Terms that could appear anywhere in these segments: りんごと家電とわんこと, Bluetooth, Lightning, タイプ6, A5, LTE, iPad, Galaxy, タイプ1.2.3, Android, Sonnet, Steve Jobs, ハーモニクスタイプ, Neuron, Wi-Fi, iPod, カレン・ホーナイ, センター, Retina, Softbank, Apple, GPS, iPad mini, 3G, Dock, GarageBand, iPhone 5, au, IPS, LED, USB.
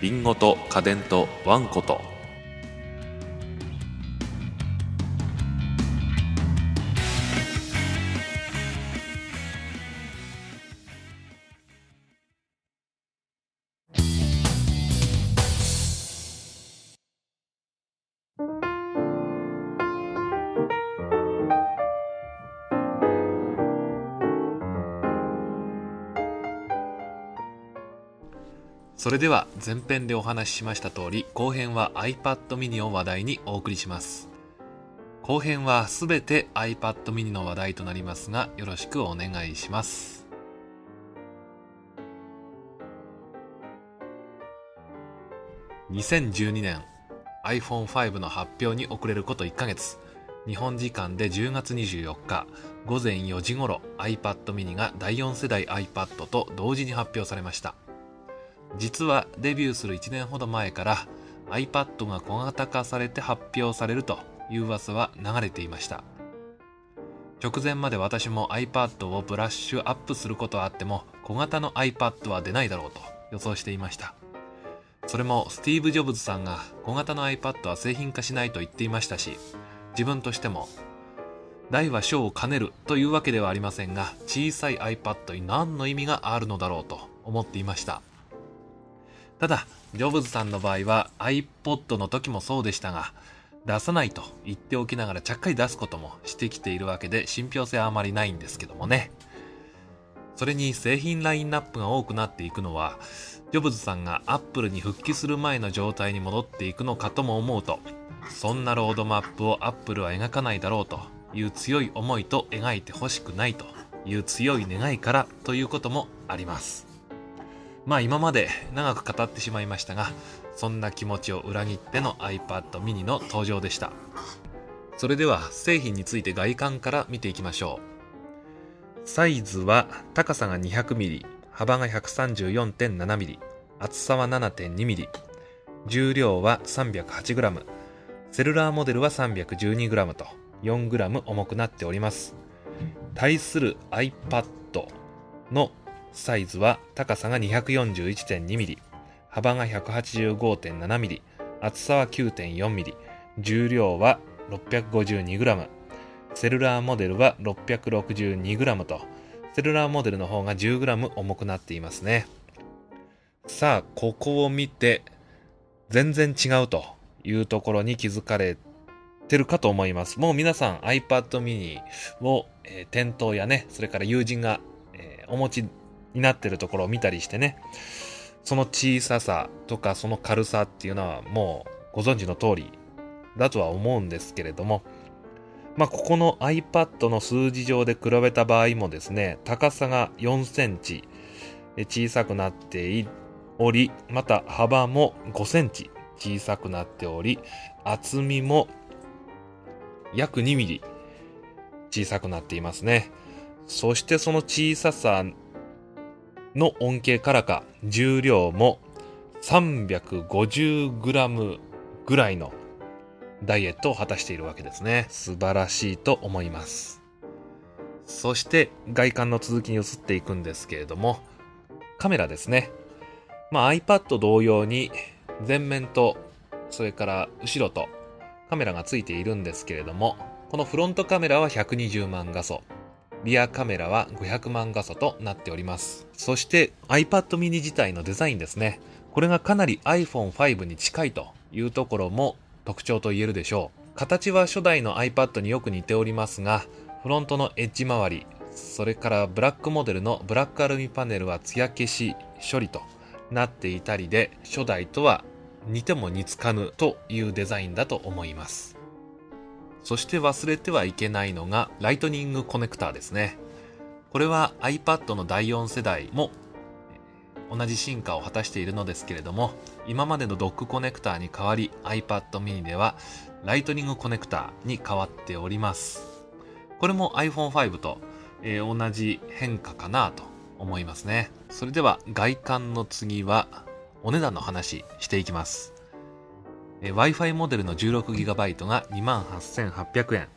リンゴと家電とワンコと。それでは前編でお話ししました通り、後編は iPad mini を話題にお送りします。後編はすべて iPad mini の話題となりますが、よろしくお願いします。2012年 iPhone 5 の発表に遅れること1ヶ月、日本時間で10月24日午前4時ごろ iPad mini が第4世代 iPad と同時に発表されました。実はデビューする1年ほど前から iPad が小型化されて発表されるという噂は流れていました。直前まで私も iPad をブラッシュアップすることはあっても小型の iPad は出ないだろうと予想していました。それもスティーブ・ジョブズさんが小型の iPad は製品化しないと言っていましたし、自分としても大は小を兼ねるというわけではありませんが、小さい iPad に何の意味があるのだろうと思っていました。ただ、ジョブズさんの場合は iPod の時もそうでしたが、出さないと言っておきながらちゃっかり出すこともしてきているわけで、信憑性はあまりないんですけどもね。それに製品ラインナップが多くなっていくのは、ジョブズさんが Apple に復帰する前の状態に戻っていくのかとも思うと、そんなロードマップを Apple は描かないだろうという強い思いと、描いてほしくないという強い願いからということもあります。まあ今まで長く語ってしまいましたが、そんな気持ちを裏切っての iPad mini の登場でした。それでは製品について外観から見ていきましょう。サイズは高さが 200mm、幅が 134.7mm、厚さは 7.2mm、重量は 308g、セルラーモデルは 312g と 4g 重くなっております。対する iPad のサイズは高さが 241.2mm、幅が 185.7mm、厚さは 9.4mm、重量は 652g、セルラーモデルは 662g と、セルラーモデルの方が 10g 重くなっていますね。さあ、ここを見て全然違うというところに気づかれてるかと思います。もう皆さん iPad mini を、店頭やね、それから友人が、お持ちになってるところを見たりしてね、その小ささとかその軽さっていうのはもうご存知の通りだとは思うんですけれども、まあここの iPad の数字上で比べた場合もですね、高さが4センチ小さくなっており、また幅も5センチ小さくなっており、厚みも約2ミリ小さくなっていますね。そしてその小ささの恩恵からか、重量も 350g ぐらいのダイエットを果たしているわけですね。素晴らしいと思います。そして外観の続きに移っていくんですけれども、カメラですね。まあ iPad 同様に前面とそれから後ろとカメラがついているんですけれども、このフロントカメラは120万画素、リアカメラは500万画素となっております。そして iPad mini 自体のデザインですね、これがかなり iPhone 5 に近いというところも特徴と言えるでしょう。形は初代の iPad によく似ておりますが、フロントのエッジ周り、それからブラックモデルのブラックアルミパネルは艶消し処理となっていたりで、初代とは似ても似つかぬというデザインだと思います。そして忘れてはいけないのがライトニングコネクターですね。これは iPad の第4世代も同じ進化を果たしているのですけれども、今までのドックコネクターに代わり iPad mini ではライトニングコネクターに変わっております。これも iPhone 5 と同じ変化かなと思いますね。それでは外観の次はお値段の話していきます。Wi-Fi モデルの 16GB が 28,800 円、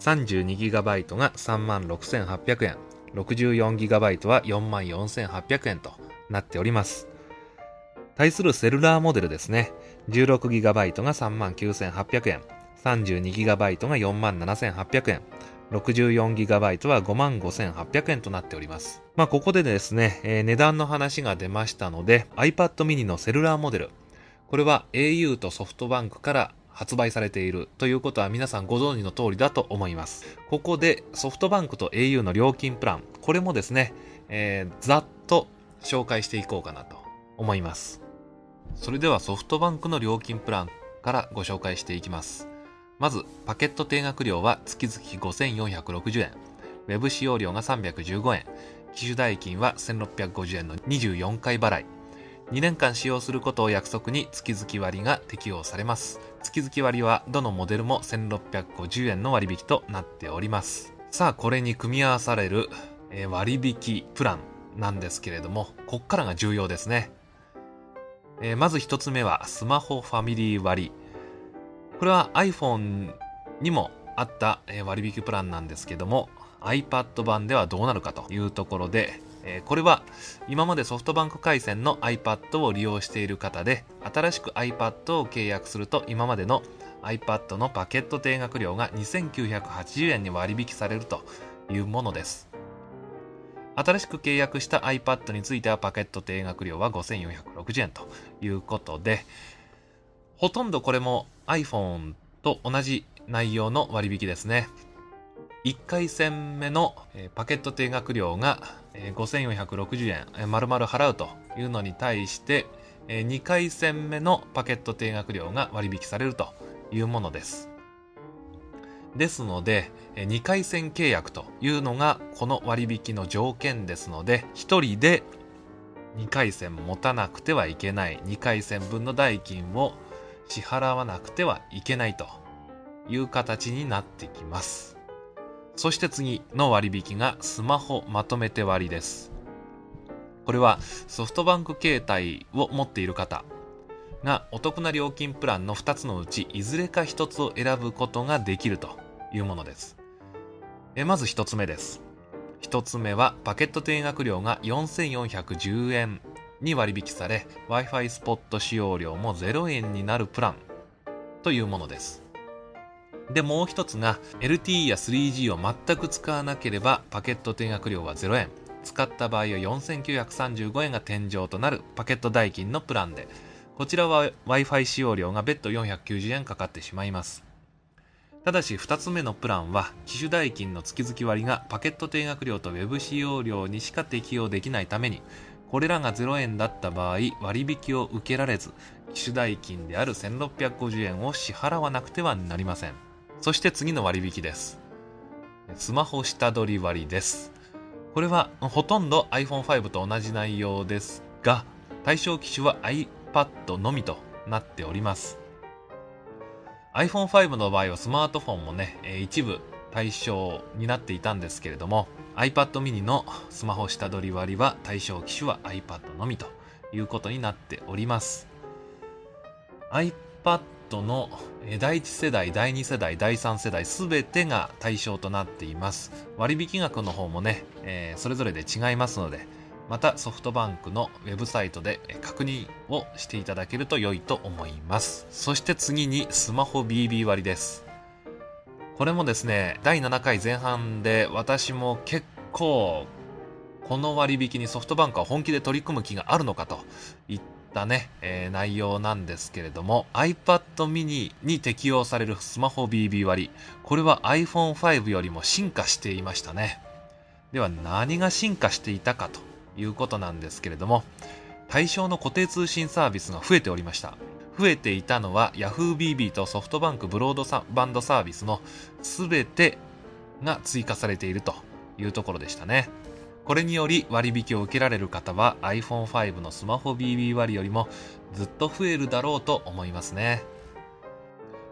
32GB が 36,800 円、64GB は 44,800 円となっております。対するセルラーモデルですね。16GB が 39,800 円、32GB が 47,800 円、64GB は 55,800 円となっております。まあここでですね、値段の話が出ましたので、iPad mini のセルラーモデル。これは au とソフトバンクから発売されているということは皆さんご存知の通りだと思います。ここでソフトバンクと au の料金プラン、これもですね、ざっと紹介していこうかなと思います。それではソフトバンクの料金プランからご紹介していきます。まずパケット定額料は月々 5,460 円、ウェブ使用料が315円、機種代金は 1,650 円の24回払い、2年間使用することを約束に月々割が適用されます。月々割はどのモデルも 1,650 円の割引となっております。さあこれに組み合わされる割引プランなんですけれども、こっからが重要ですね。まず一つ目はスマホファミリー割。これは iPhone にもあった割引プランなんですけども、 iPad 版ではどうなるかというところで、これは今までソフトバンク回線の iPad を利用している方で、新しく iPad を契約すると今までの iPad のパケット定額料が 2,980 円に割引されるというものです。新しく契約した iPad についてはパケット定額料は 5,460 円ということで、ほとんどこれも iPhone と同じ内容の割引ですね。1回戦目のパケット定額料が 5,460 円丸々払うというのに対して、2回戦目のパケット定額料が割引されるというものです。ですので2回戦契約というのがこの割引の条件ですので、1人で2回戦持たなくてはいけない、2回戦分の代金を支払わなくてはいけないという形になってきます。そして次の割引がスマホまとめて割です。これはソフトバンク携帯を持っている方がお得な料金プランの2つのうちいずれか1つを選ぶことができるというものです。まず1つ目です。1つ目はパケット定額料が 4,410 円に割引され、 Wi-Fi スポット使用料も0円になるプランというものです。でもう一つが LTE や 3G を全く使わなければパケット定額料は0円、使った場合は 4,935 円が天井となるパケット代金のプランで、こちらは Wi-Fi 使用料が別途490円かかってしまいます。ただし2つ目のプランは機種代金の月々割がパケット定額料と Web 使用料にしか適用できないために、これらが0円だった場合割引を受けられず、機種代金である 1,650 円を支払わなくてはなりません。そして次の割引です。スマホ下取り割です。これはほとんど iPhone 5と同じ内容ですが、対象機種は iPad のみとなっております。iPhone 5の場合はスマートフォンもね、一部対象になっていたんですけれども、 iPad mini のスマホ下取り割は対象機種は iPad のみということになっております。 iPad の第1世代、第2世代、第3世代すべてが対象となっています。割引額の方もね、それぞれで違いますので、またソフトバンクのウェブサイトで確認をしていただけると良いと思います。そして次にスマホ BB 割です。これもですね、第7回前半で私も結構この割引にソフトバンクは本気で取り組む気があるのかといったね、内容なんですけれども、 iPad mini に適用されるスマホ BB 割、これは iPhone 5よりも進化していましたね。では何が進化していたかということなんですけれども、対象の固定通信サービスが増えておりました。増えていたのは Yahoo! BB とソフトバンクブロードバンドサービスのすべてが追加されているというところでしたね。これにより割引を受けられる方は iPhone 5のスマホ BB 割よりもずっと増えるだろうと思いますね。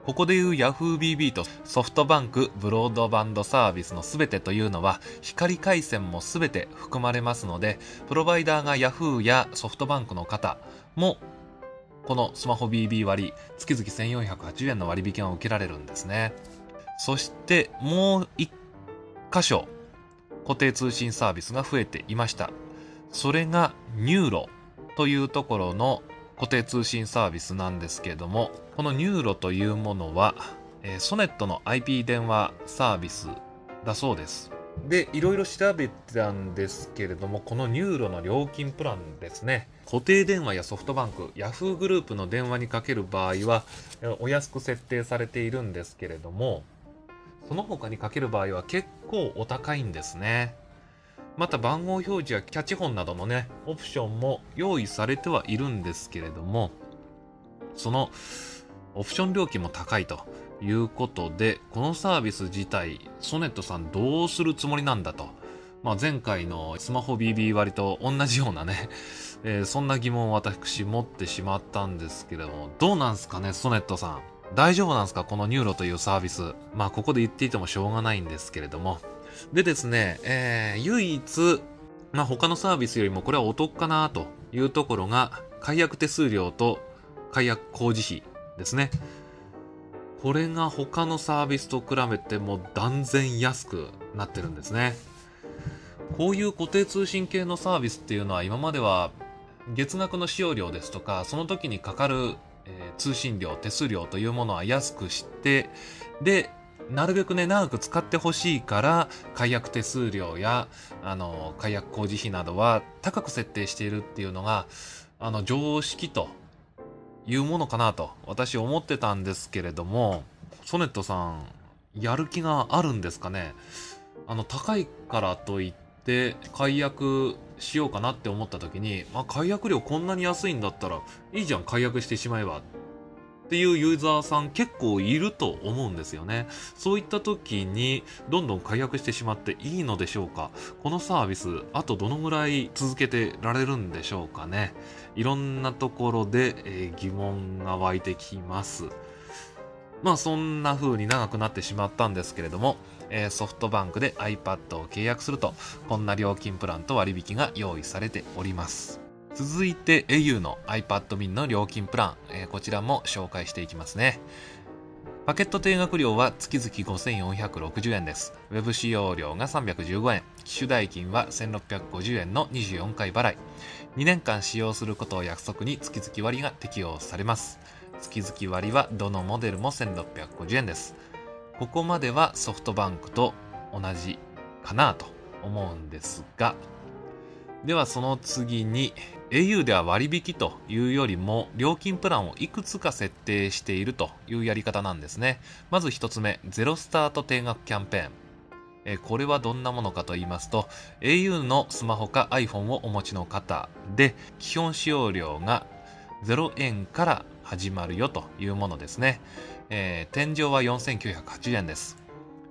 ここでいう Yahoo! BB とソフトバンクブロードバンドサービスのすべてというのは光回線もすべて含まれますので、プロバイダーが Yahoo! やソフトバンクの方もこのスマホ BB 割、月々 1,480 円の割引が受けられるんですね。そしてもう1箇所固定通信サービスが増えていました。それがニューロというところの固定通信サービスなんですけれども、このニューロというものは、ソネットの IP 電話サービスだそうです。で、いろいろ調べたんですけれども、このニューロの料金プランですね、固定電話やソフトバンク、ヤフーグループの電話にかける場合はお安く設定されているんですけれども、その他にかける場合は結構お高いんですね。また番号表示やキャッチ本などのね、オプションも用意されてはいるんですけれども、そのオプション料金も高いということで、このサービス自体ソネットさんどうするつもりなんだと、前回のスマホ BB 割と同じようなねそんな疑問を私持ってしまったんですけれども、どうなんすかね、ソネットさん大丈夫なんですか、このニューロというサービス。ここで言っていてもしょうがないんですけれども、でですね、唯一、他のサービスよりもこれはお得かなというところが、解約手数料と解約工事費ですね。これが他のサービスと比べても断然安くなってるんですね。こういう固定通信系のサービスっていうのは、今までは月額の使用料ですとか、その時にかかる通信料、手数料というものは安くして、でなるべくね長く使ってほしいから、解約手数料や解約工事費などは高く設定しているっていうのが常識というものかなと私思ってたんですけれども、ソネットさんやる気があるんですかね。高いからといって解約しようかなって思った時に、解約料こんなに安いんだったらいいじゃん、解約してしまえばっていうユーザーさん結構いると思うんですよね。そういった時にどんどん解約してしまっていいのでしょうか。このサービスあとどのぐらい続けてられるんでしょうかね。いろんなところで、疑問が湧いてきます。そんな風に長くなってしまったんですけれども、ソフトバンクで iPad を契約すると、こんな料金プランと割引が用意されております。続いて au の iPad mini の料金プラン、こちらも紹介していきますね。パケット定額料は月々5460円です。ウェブ使用料が315円、機種代金は1650円の24回払い、2年間使用することを約束に月々割が適用されます。月々割はどのモデルも1650円です。ここまではソフトバンクと同じかなと思うんですが、ではその次に au では割引というよりも料金プランをいくつか設定しているというやり方なんですね。まず一つ目、ゼロスタート定額キャンペーン。これはどんなものかと言いますと、 au のスマホか iPhone をお持ちの方で基本使用料が0円から始まるよというものですね。天井は4980円です。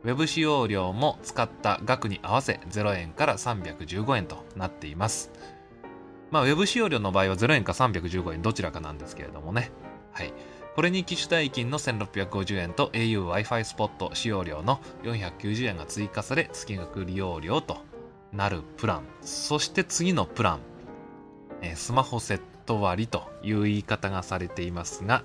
ウェブ使用料も使った額に合わせ0円から315円となっています。ウェブ使用料の場合は0円か315円どちらかなんですけれどもね、これに機種代金の1650円と au Wi-Fi スポット使用料の490円が追加され、月額利用料となるプラン。そして次のプラン、スマホセット割という言い方がされていますが、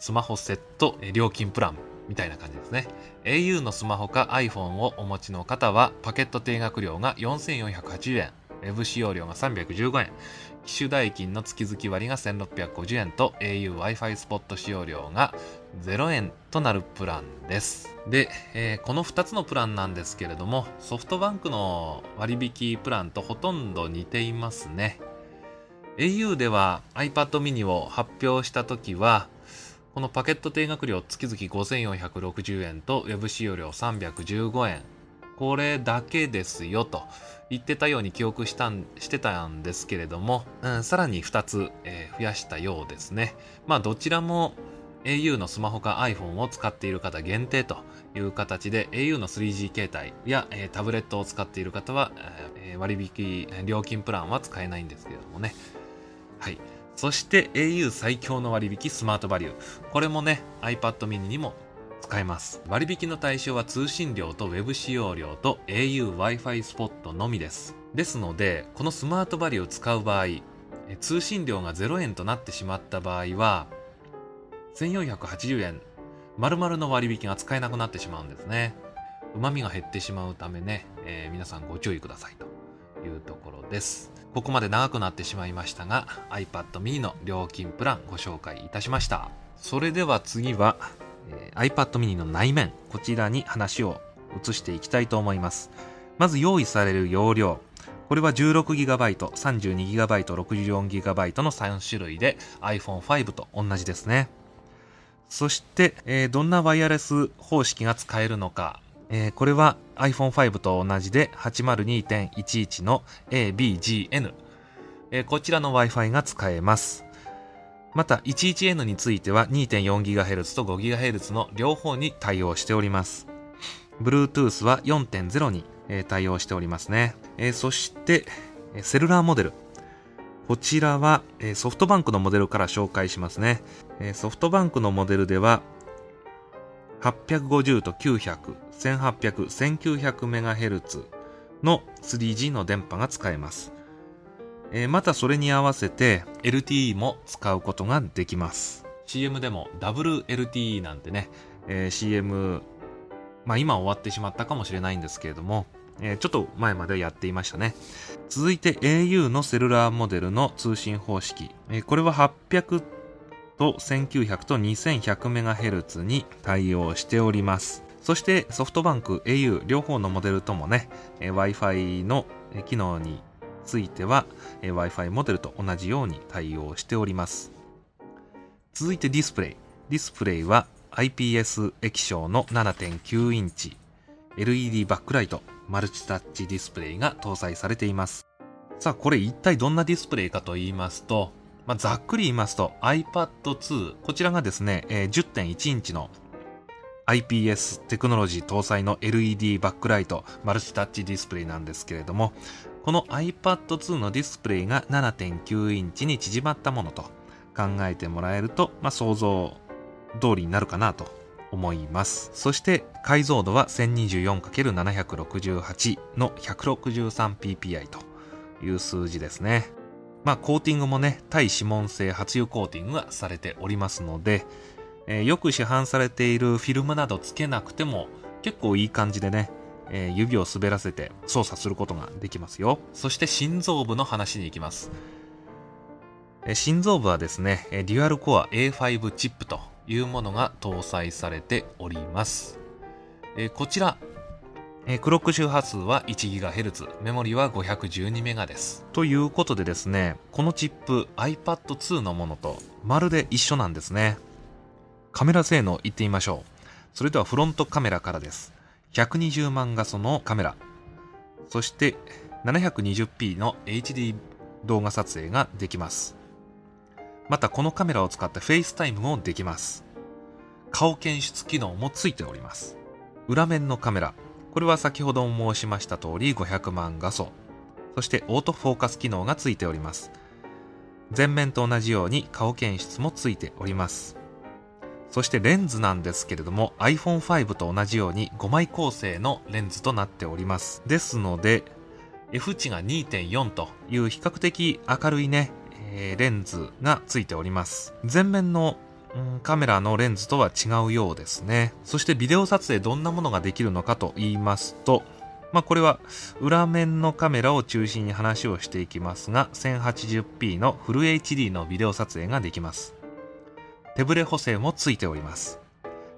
スマホセット料金プランみたいな感じですね。 au のスマホか iPhone をお持ちの方はパケット定額料が4480円、ウェブ使用料が315円、機種代金の月々割が1650円と au Wi-Fi スポット使用料が0円となるプランです。で、この2つのプランなんですけれども、ソフトバンクの割引プランとほとんど似ていますね。 au では iPad mini を発表した時は、このパケット定額料月々5460円とウェブ使用料315円、これだけですよと言ってたように記憶してたんですけれども、さらに2つ、増やしたようですね。どちらも au のスマホか iPhone を使っている方限定という形で、 au の 3G 携帯や、タブレットを使っている方は、割引料金プランは使えないんですけれどもね。そして au 最強の割引スマートバリュー、これもね iPad mini にも使えます。割引の対象は通信料とウェブ使用料と au Wi-Fi スポットのみです。ですので、このスマートバリューを使う場合、通信料が0円となってしまった場合は1480円丸々の割引が使えなくなってしまうんですね。うまみが減ってしまうためね、皆さんご注意くださいというところです。ここまで長くなってしまいましたが iPad mini の料金プランご紹介いたしました。それでは次は、iPad mini の内面、こちらに話を移していきたいと思います。まず用意される容量、これは 16GB、32GB、64GB の3種類で iPhone 5と同じですね。そして、どんなワイヤレス方式が使えるのか、これは iPhone 5と同じで 802.11 の ABGN、こちらの Wi-Fi が使えます。また 11N については 2.4GHz と 5GHz の両方に対応しております。Bluetooth は 4.0 に対応しておりますね。そしてセルラーモデル、こちらはソフトバンクのモデルから紹介しますね。ソフトバンクのモデルでは850と900、1800、1900MHz の 3G の電波が使えます。またそれに合わせて LTE も使うことができます。 CM でも WLTE なんてね、CM今終わってしまったかもしれないんですけれども、ちょっと前までやっていましたね。続いて au のセルラーモデルの通信方式、これは800と1900と 2100MHz に対応しております。そしてソフトバンク au 両方のモデルともね、Wi-Fi の機能については Wi-Fi モデルと同じように対応しております。続いてディスプレイ、ディスプレイはIPS 液晶の 7.9 インチ LED バックライト、マルチタッチディスプレイが搭載されています。さあこれ一体どんなディスプレイかと言いますと、ざっくり言いますと iPad 2、こちらがですね 10.1 インチの IPS テクノロジー搭載の LED バックライトマルチタッチディスプレイなんですけれども、この iPad 2のディスプレイが 7.9 インチに縮まったものと考えてもらえると、想像通りになるかなと思います。そして解像度は 1024×768 の 163ppi という数字ですね。コーティングもね、対指紋性発油コーティングがされておりますので、よく市販されているフィルムなどつけなくても結構いい感じでね、指を滑らせて操作することができますよ。そして心臓部の話に行きます。心臓部はですね、デュアルコア A5 チップというものが搭載されております。こちらクロック周波数は 1GHz、 メモリは 512MB です。ということでですね、このチップ iPad 2のものとまるで一緒なんですね。カメラ性能いってみましょう。それではフロントカメラからです。120万画素のカメラ、そして 720p の HD 動画撮影ができます。またこのカメラを使って FaceTime もできます。顔検出機能もついております。裏面のカメラ、これは先ほども申しました通り500万画素、そしてオートフォーカス機能がついております。前面と同じように顔検出もついております。そしてレンズなんですけれども iPhone 5と同じように5枚構成のレンズとなっております。ですので F 値が 2.4 という比較的明るいねレンズがついております。前面のカメラのレンズとは違うようですね。そしてビデオ撮影どんなものができるのかと言いますと、これは裏面のカメラを中心に話をしていきますが 1080p のフル HD のビデオ撮影ができます。手ブレ補正もついております。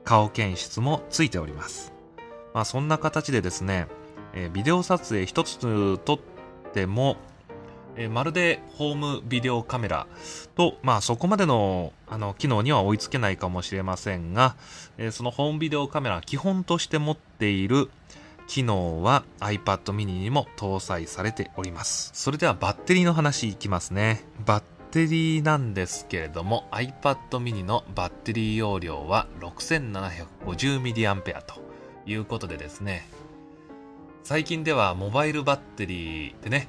顔検出もついております。そんな形でですね、ビデオ撮影一つ撮ってもまるでホームビデオカメラと、そこまでの、機能には追いつけないかもしれませんが、そのホームビデオカメラ基本として持っている機能は iPad mini にも搭載されております。それではバッテリーの話いきますね。バッテリーなんですけれども iPad mini のバッテリー容量は 6750mAh ということでですね、最近ではモバイルバッテリーでね、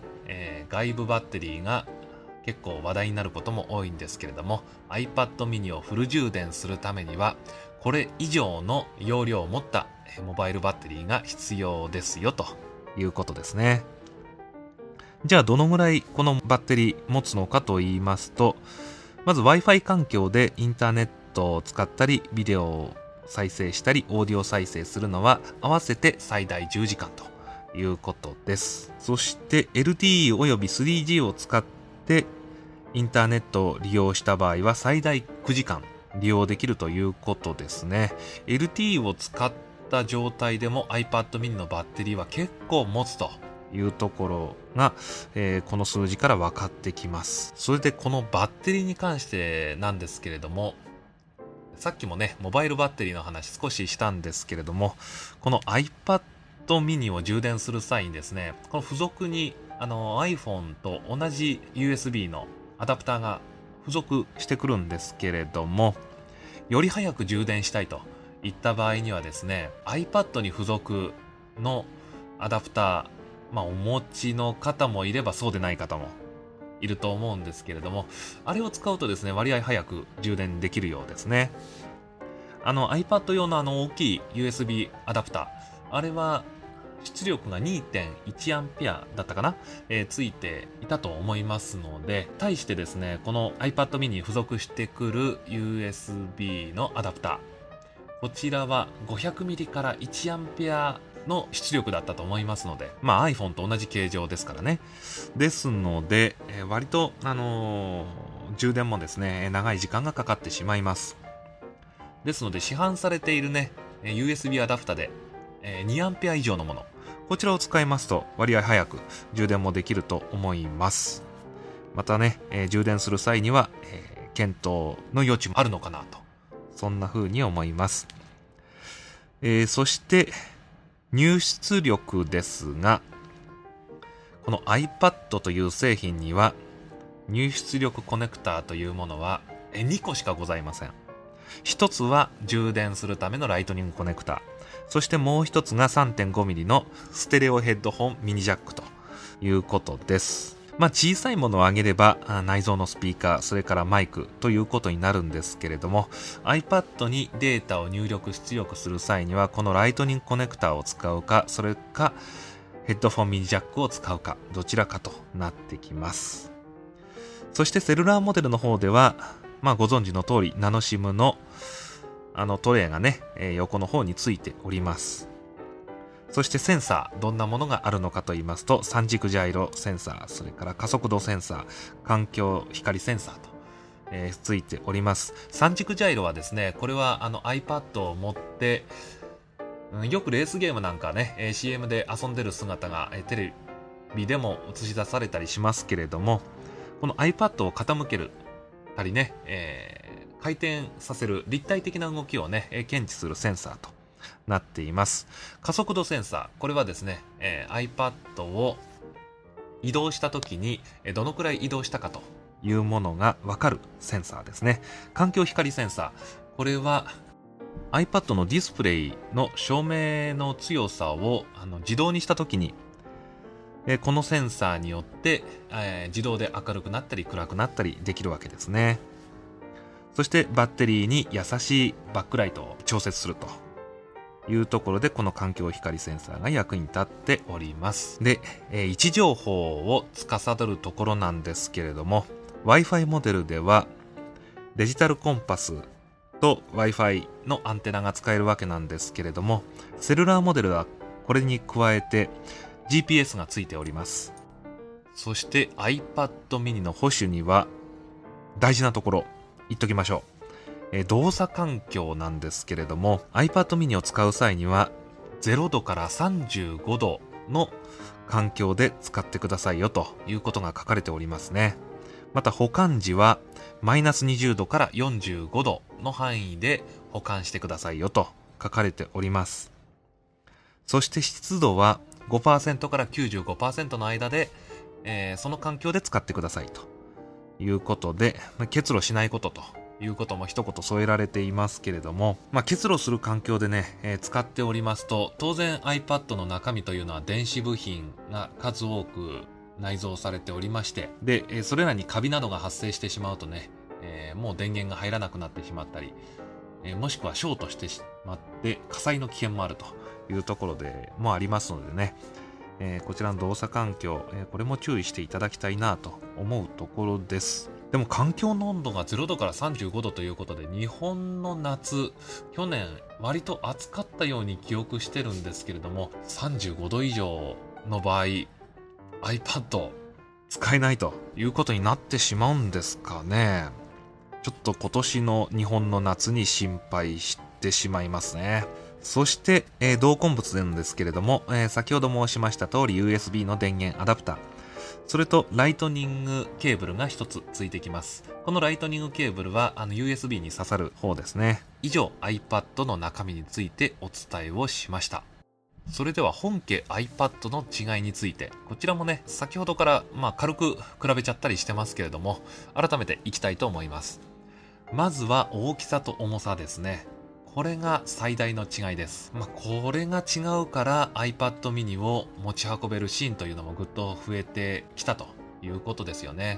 外部バッテリーが結構話題になることも多いんですけれども iPad mini をフル充電するためにはこれ以上の容量を持ったモバイルバッテリーが必要ですよということですね。じゃあどのぐらいこのバッテリー持つのかと言いますと、まず Wi-Fi 環境でインターネットを使ったりビデオを再生したりオーディオ再生するのは合わせて最大10時間ということです。そして LTE および 3G を使ってインターネットを利用した場合は最大9時間利用できるということですね。 LTE を使った状態でも iPad mini のバッテリーは結構持つというところが、この数字から分かってきます。それでこのバッテリーに関してなんですけれども、さっきもねモバイルバッテリーの話少ししたんですけれども、この iPad mini を充電する際にですね、この付属にiPhone と同じ USB のアダプターが付属してくるんですけれども、より早く充電したいといった場合にはですね、 iPad に付属のアダプター、お持ちの方もいればそうでない方もいると思うんですけれども、あれを使うとですね割合早く充電できるようですね。iPad 用の大きい USB アダプター、あれは出力が 2.1 アンペアだったかな、ついていたと思いますので、対してですねこの iPad mini に付属してくる USB のアダプター、こちらは 500mAh から1アンペアの出力だったと思いますので、iPhone と同じ形状ですからね。ですので、割と、充電もですね長い時間がかかってしまいます。ですので市販されているね USB アダプターで 2A 以上のもの、こちらを使いますと割合早く充電もできると思います。またね、充電する際には、検討の余地もあるのかなと、そんな風に思います。そして入出力ですが、この iPad という製品には入出力コネクターというものは2個しかございません。1つは充電するためのライトニングコネクター、そしてもう1つが 3.5mm のステレオヘッドホンミニジャックということです。小さいものを挙げれば内蔵のスピーカー、それからマイクということになるんですけれども、 iPad にデータを入力出力する際にはこのライトニングコネクターを使うか、それかヘッドフォンミニジャックを使うか、どちらかとなってきます。そしてセルラーモデルの方では、ご存知の通りナノシムのトレイがね、横の方についております。そしてセンサー、どんなものがあるのかと言いますと、三軸ジャイロセンサー、それから加速度センサー、環境光センサーと、ついております。三軸ジャイロはですね、これはiPad を持って、よくレースゲームなんかね、CM で遊んでる姿が、テレビでも映し出されたりしますけれども、この iPad を傾けるたりね、回転させる立体的な動きをね、検知するセンサーとなっています。加速度センサー、これはですね、iPad を移動した時にどのくらい移動したかというものが分かるセンサーですね。環境光センサー、これは iPad のディスプレイの照明の強さを自動にした時に、このセンサーによって、自動で明るくなったり暗くなったりできるわけですね。そしてバッテリーに優しいバックライトを調節するというところで、この環境光センサーが役に立っております。で、位置情報を司るところなんですけれども、 Wi-Fi モデルではデジタルコンパスと Wi-Fi のアンテナが使えるわけなんですけれども、セルラーモデルはこれに加えて GPS がついております。そして iPad mini の保守には大事なところ言っときましょう。動作環境なんですけれども、 iPad mini を使う際には0度から35度の環境で使ってくださいよということが書かれておりますね。また保管時はマイナス20度から45度の範囲で保管してくださいよと書かれております。そして湿度は 5% から 95% の間で、その環境で使ってくださいということで、結露しないことということも一言添えられていますけれども、結露する環境でね、使っておりますと、当然 iPad の中身というのは電子部品が数多く内蔵されておりまして、で、それらにカビなどが発生してしまうとね、もう電源が入らなくなってしまったり、もしくはショートしてしまって火災の危険もあるというところでもありますのでね、こちらの動作環境、これも注意していただきたいなと思うところです。でも環境の温度が0度から35度ということで、日本の夏、去年割と暑かったように記憶してるんですけれども、35度以上の場合 iPad 使えないということになってしまうんですかね。ちょっと今年の日本の夏に心配してしまいますね。そして、同梱物なんですけれども、先ほど申しました通り USB の電源アダプター、それとライトニングケーブルが一つついてきます。このライトニングケーブルはUSB に刺さる方ですね。以上 iPad の中身についてお伝えをしました。それでは本家 iPad の違いについて、こちらもね、先ほどから軽く比べちゃったりしてますけれども、改めていきたいと思います。まずは大きさと重さですね。これが最大の違いです。これが違うから iPad mini を持ち運べるシーンというのもぐっと増えてきたということですよね。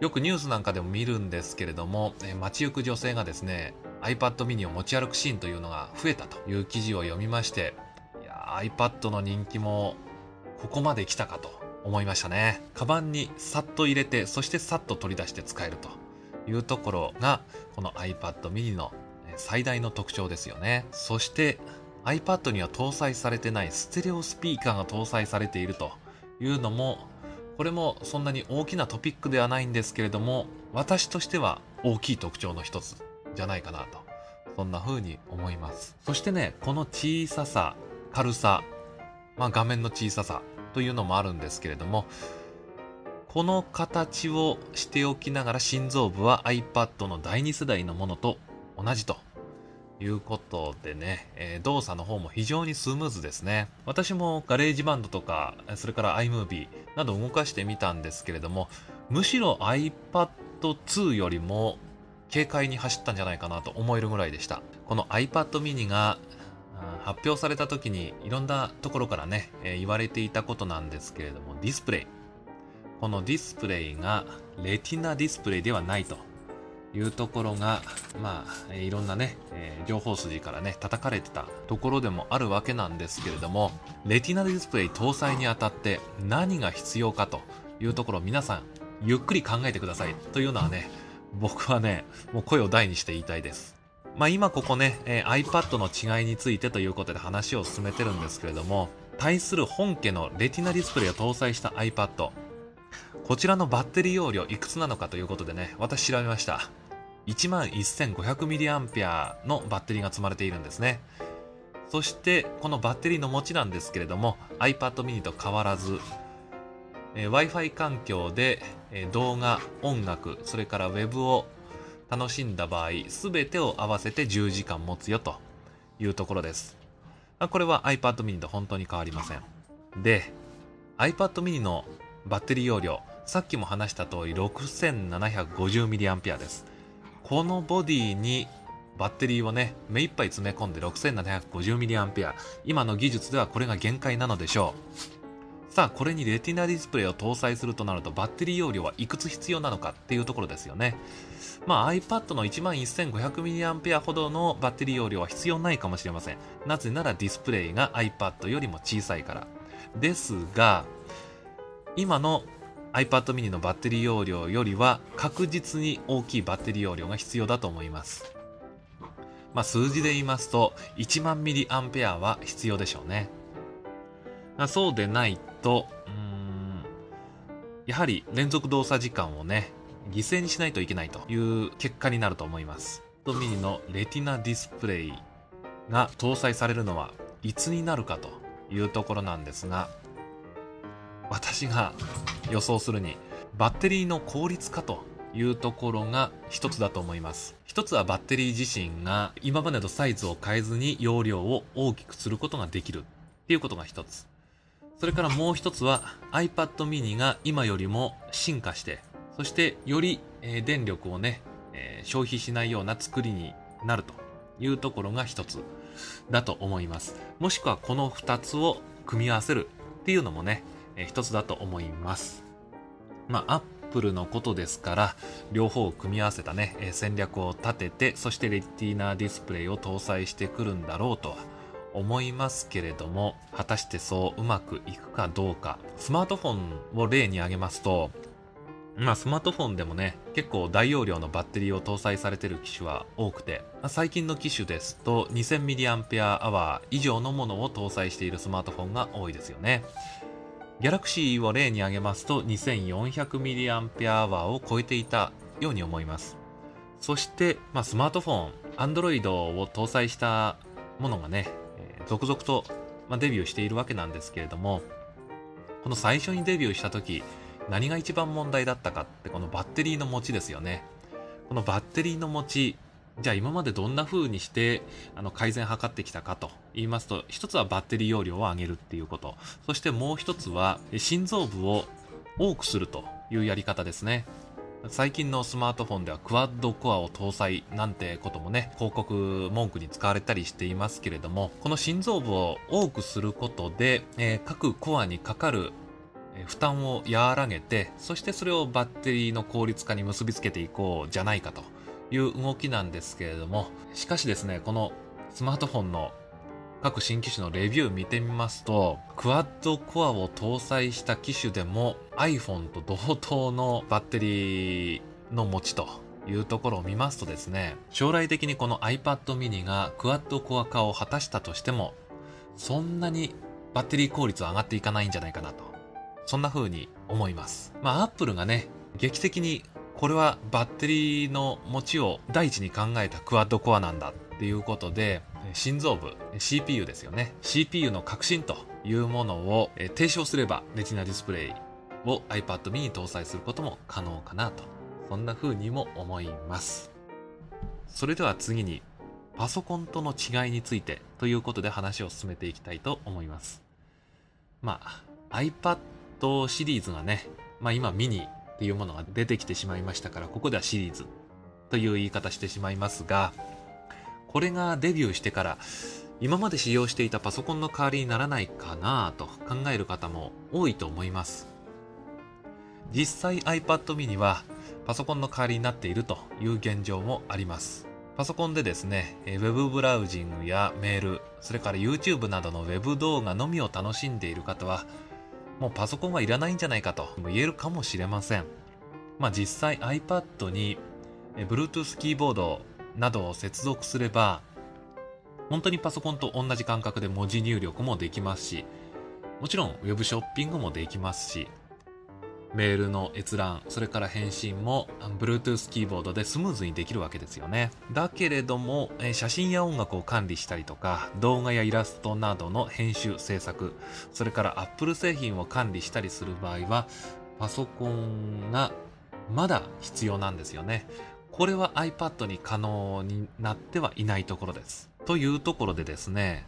よくニュースなんかでも見るんですけれども、街行く女性がですね、iPad mini を持ち歩くシーンというのが増えたという記事を読みまして、いや iPad の人気もここまで来たかと思いましたね。カバンにさっと入れて、そしてさっと取り出して使えるというところが、この iPad mini の最大の特徴ですよね。そして iPad には搭載されてないステレオスピーカーが搭載されているというのも、これもそんなに大きなトピックではないんですけれども、私としては大きい特徴の一つじゃないかなと、そんな風に思います。そしてね、この小ささ、軽さ、画面の小ささというのもあるんですけれども、この形をしておきながら心臓部は iPad の第2世代のものと同じということでね、動作の方も非常にスムーズですね。私もガレージバンドとか、それから iMovie など動かしてみたんですけれども、むしろ iPad 2よりも軽快に走ったんじゃないかなと思えるぐらいでした。この iPad mini が発表された時にいろんなところからね、言われていたことなんですけれども、ディスプレイ、このディスプレイがレティナディスプレイではないというところが、いろんなね、情報筋からね叩かれてたところでもあるわけなんですけれども、レティナディスプレイ搭載にあたって何が必要かというところを皆さんゆっくり考えてくださいというのはね、僕はね、もう声を大にして言いたいです。今ここね、iPad の違いについてということで話を進めてるんですけれども、対する本家のレティナディスプレイを搭載した iPad、 こちらのバッテリー容量いくつなのかということでね、私調べました。11,500mAh のバッテリーが積まれているんですね。そしてこのバッテリーの持ちなんですけれども、 iPad mini と変わらず、Wi-Fi 環境で、動画、音楽、それからウェブを楽しんだ場合、すべてを合わせて10時間持つよというところです。これは iPad mini と本当に変わりません。で、 iPad mini のバッテリー容量、さっきも話した通り 6,750mAh です。このボディにバッテリーをね、目いっぱい詰め込んで 6,750mAh、 今の技術ではこれが限界なのでしょう。さあ、これにレティナディスプレイを搭載するとなると、バッテリー容量はいくつ必要なのかっていうところですよね。iPad の 11,500mAh ほどのバッテリー容量は必要ないかもしれません。なぜならディスプレイが iPad よりも小さいからですが、今のiPad mini のバッテリー容量よりは確実に大きいバッテリー容量が必要だと思います。数字で言いますと1万ミリアンペアは必要でしょうね。そうでないと、やはり連続動作時間をね、犠牲にしないといけないという結果になると思います。iPad mini のレティナディスプレイが搭載されるのはいつになるかというところなんですが、私が予想するにバッテリーの効率化というところが一つだと思います。一つはバッテリー自身が今までのサイズを変えずに容量を大きくすることができるっていうことが一つ。それからもう一つは iPad mini が今よりも進化して、そしてより電力をね、消費しないような作りになるというところが一つだと思います。もしくはこの二つを組み合わせるっていうのもね、一つだと思います。Apple のことですから、両方を組み合わせたね、戦略を立てて、そしてレティナディスプレイを搭載してくるんだろうとは思いますけれども、果たしてそううまくいくかどうか。スマートフォンを例に挙げますと、まあスマートフォンでもね、結構大容量のバッテリーを搭載されている機種は多くて、最近の機種ですと 2000mAh 以上のものを搭載しているスマートフォンが多いですよね。ギャラクシーを例に挙げますと 2400mAh を超えていたように思います。そして、スマートフォン Android を搭載したものがね、続々とデビューしているわけなんですけれども、この最初にデビューした時何が一番問題だったかって、このバッテリーの持ちですよね。このバッテリーの持ち、じゃあ今までどんな風にして改善を図ってきたかと言いますと、一つはバッテリー容量を上げるっていうこと、そしてもう一つは心臓部を多くするというやり方ですね。最近のスマートフォンではクワッドコアを搭載なんてこともね、広告文句に使われたりしていますけれども、この心臓部を多くすることで、各コアにかかる負担を和らげて、そしてそれをバッテリーの効率化に結びつけていこうじゃないかという動きなんですけれども、しかしですね、このスマートフォンの各新機種のレビュー見てみますと、クワッドコアを搭載した機種でも iPhone と同等のバッテリーの持ちというところを見ますとですね、将来的にこの iPad mini がクワッドコア化を果たしたとしても、そんなにバッテリー効率は上がっていかないんじゃないかなと、そんな風に思います。Apple がね、劇的にこれはバッテリーの持ちを第一に考えたクワッドコアなんだっていうことで、心臓部 CPU ですよね、 CPU の革新というものを提唱すれば、レティナディスプレイを iPad mini に搭載することも可能かなと、そんな風にも思います。それでは次にパソコンとの違いについてということで話を進めていきたいと思います。iPad シリーズがね、今ミニっていうものが出てきてしまいましたから、ここではシリーズという言い方してしまいますが、これがデビューしてから今まで使用していたパソコンの代わりにならないかなと考える方も多いと思います。実際 iPad mini はパソコンの代わりになっているという現状もあります。パソコンでですね、ウェブブラウジングやメール、それから YouTube などのウェブ動画のみを楽しんでいる方は、もうパソコンはいらないんじゃないかと言えるかもしれません。実際 iPad に Bluetooth キーボードなどを接続すれば、本当にパソコンと同じ感覚で文字入力もできますし、もちろんウェブショッピングもできますし、メールの閲覧、それから返信も Bluetooth キーボードでスムーズにできるわけですよね。だけれども、写真や音楽を管理したりとか、動画やイラストなどの編集制作、それから Apple 製品を管理したりする場合は、パソコンがまだ必要なんですよね。これは iPad に可能になってはいないところです。というところでですね、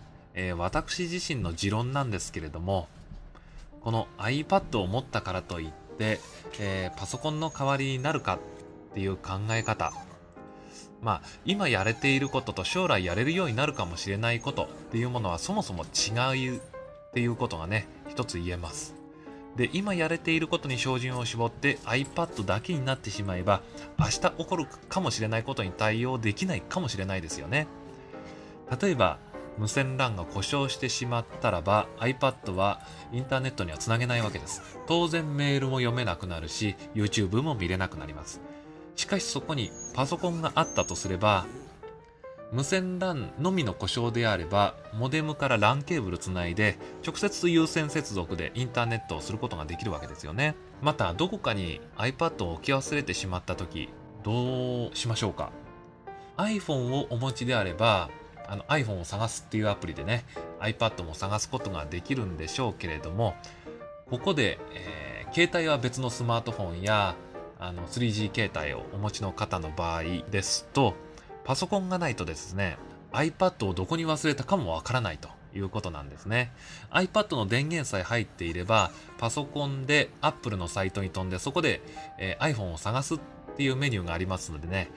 私自身の持論なんですけれども、この iPad を持ったからといってで、パソコンの代わりになるかっていう考え方、今やれていることと将来やれるようになるかもしれないことっていうものはそもそも違うっていうことがね、一つ言えます。で、今やれていることに照準を絞って iPad だけになってしまえば、明日起こるかもしれないことに対応できないかもしれないですよね。例えば無線LANが故障してしまったらば、 iPad はインターネットにはつなげないわけです。当然メールも読めなくなるし、 YouTube も見れなくなります。しかしそこにパソコンがあったとすれば、無線LANのみの故障であれば、モデムから LAN ケーブルつないで直接有線接続でインターネットをすることができるわけですよね。またどこかに iPad を置き忘れてしまった時、どうしましょうか。 iPhone をお持ちであれば、iPhone を探すっていうアプリでね、 iPad も探すことができるんでしょうけれども、ここで、携帯は別のスマートフォンや3G 携帯をお持ちの方の場合ですと、パソコンがないとですね、 iPad をどこに忘れたかもわからないということなんですね。 iPad の電源さえ入っていれば、パソコンで Apple のサイトに飛んで、そこで、iPhone を探すっていうメニューがありますのでね、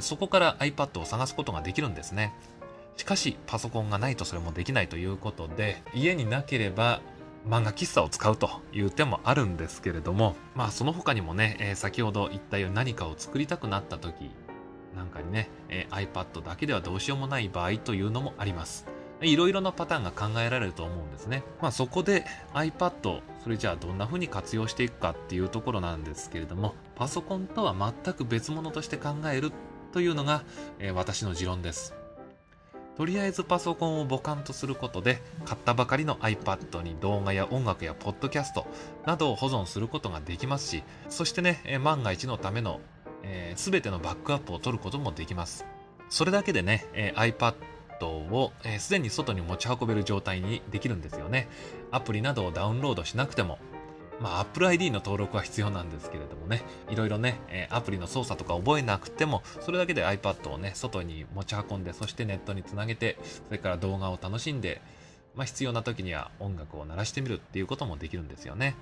そこから iPad を探すことができるんですね。しかしパソコンがないとそれもできないということで、家になければ漫画喫茶を使うという手もあるんですけれども、その他にもね、先ほど言ったように何かを作りたくなった時なんかにね、iPad だけではどうしようもない場合というのもあります。いろいろなパターンが考えられると思うんですね。そこで iPad、 それじゃあどんな風に活用していくかっていうところなんですけれども、パソコンとは全く別物として考えるというのが、私の持論です。とりあえずパソコンを母艦とすることで、買ったばかりの iPad に動画や音楽やポッドキャストなどを保存することができますし、そしてね、万が一のための、全てのバックアップを取ることもできます。それだけでね、iPadをすでに外に持ち運べる状態にできるんですよね。アプリなどをダウンロードしなくても、Apple ID の登録は必要なんですけれどもね、いろいろね、アプリの操作とか覚えなくても、それだけで iPad をね、外に持ち運んで、そしてネットにつなげて、それから動画を楽しんで、必要な時には音楽を鳴らしてみるっていうこともできるんですよね。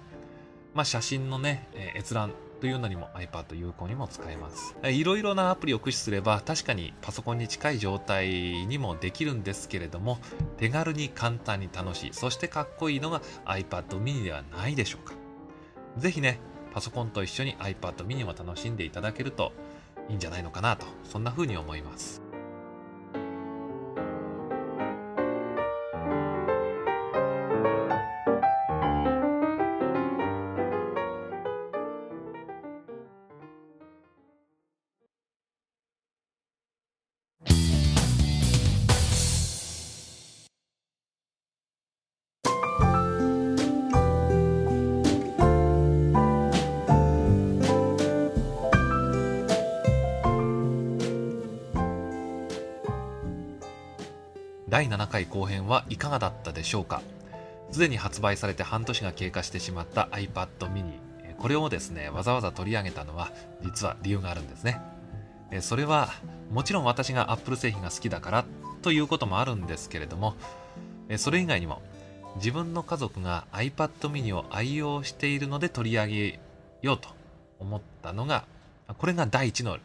写真のね、閲覧というのにも iPad 有効にも使えます。いろいろなアプリを駆使すれば、確かにパソコンに近い状態にもできるんですけれども、手軽に簡単に楽しい、そしてかっこいいのが iPad mini ではないでしょうか。ぜひね、パソコンと一緒に iPad mini も楽しんでいただけるといいんじゃないのかなと、そんな風に思います。第7回後編はいかがだったでしょうか。すでに発売されて半年が経過してしまった iPad mini、 これをですね、わざわざ取り上げたのは実は理由があるんですね。それはもちろん私が Apple 製品が好きだからということもあるんですけれども、それ以外にも自分の家族が iPad mini を愛用しているので取り上げようと思ったのが、これが第一の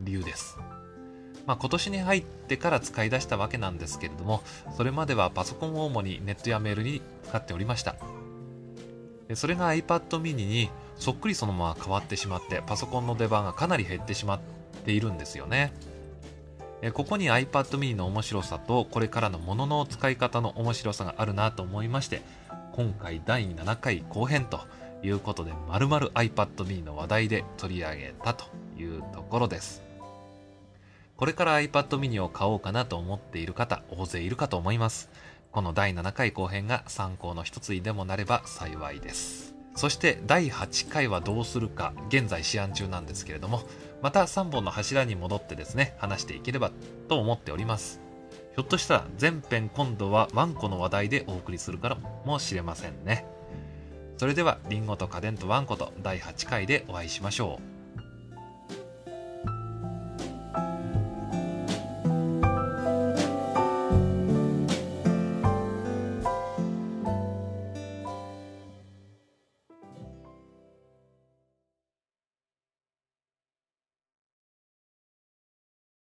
理由です。今年に入ってから使い出したわけなんですけれども、それまではパソコンを主にネットやメールに使っておりました。それが iPad mini にそっくりそのまま変わってしまって、パソコンの出番がかなり減ってしまっているんですよね。ここに iPad mini の面白さと、これからのものの使い方の面白さがあるなと思いまして、今回第7回後編ということで、丸々 iPad mini の話題で取り上げたというところです。これから iPad mini を買おうかなと思っている方、大勢いるかと思います。この第7回後編が参考の一つにでもなれば幸いです。そして第8回はどうするか、現在試案中なんですけれども、また3本の柱に戻ってですね、話していければと思っております。ひょっとしたら前編今度はワンコの話題でお送りするからもしれませんね。それでは、リンゴと家電とワンコと第8回でお会いしましょう。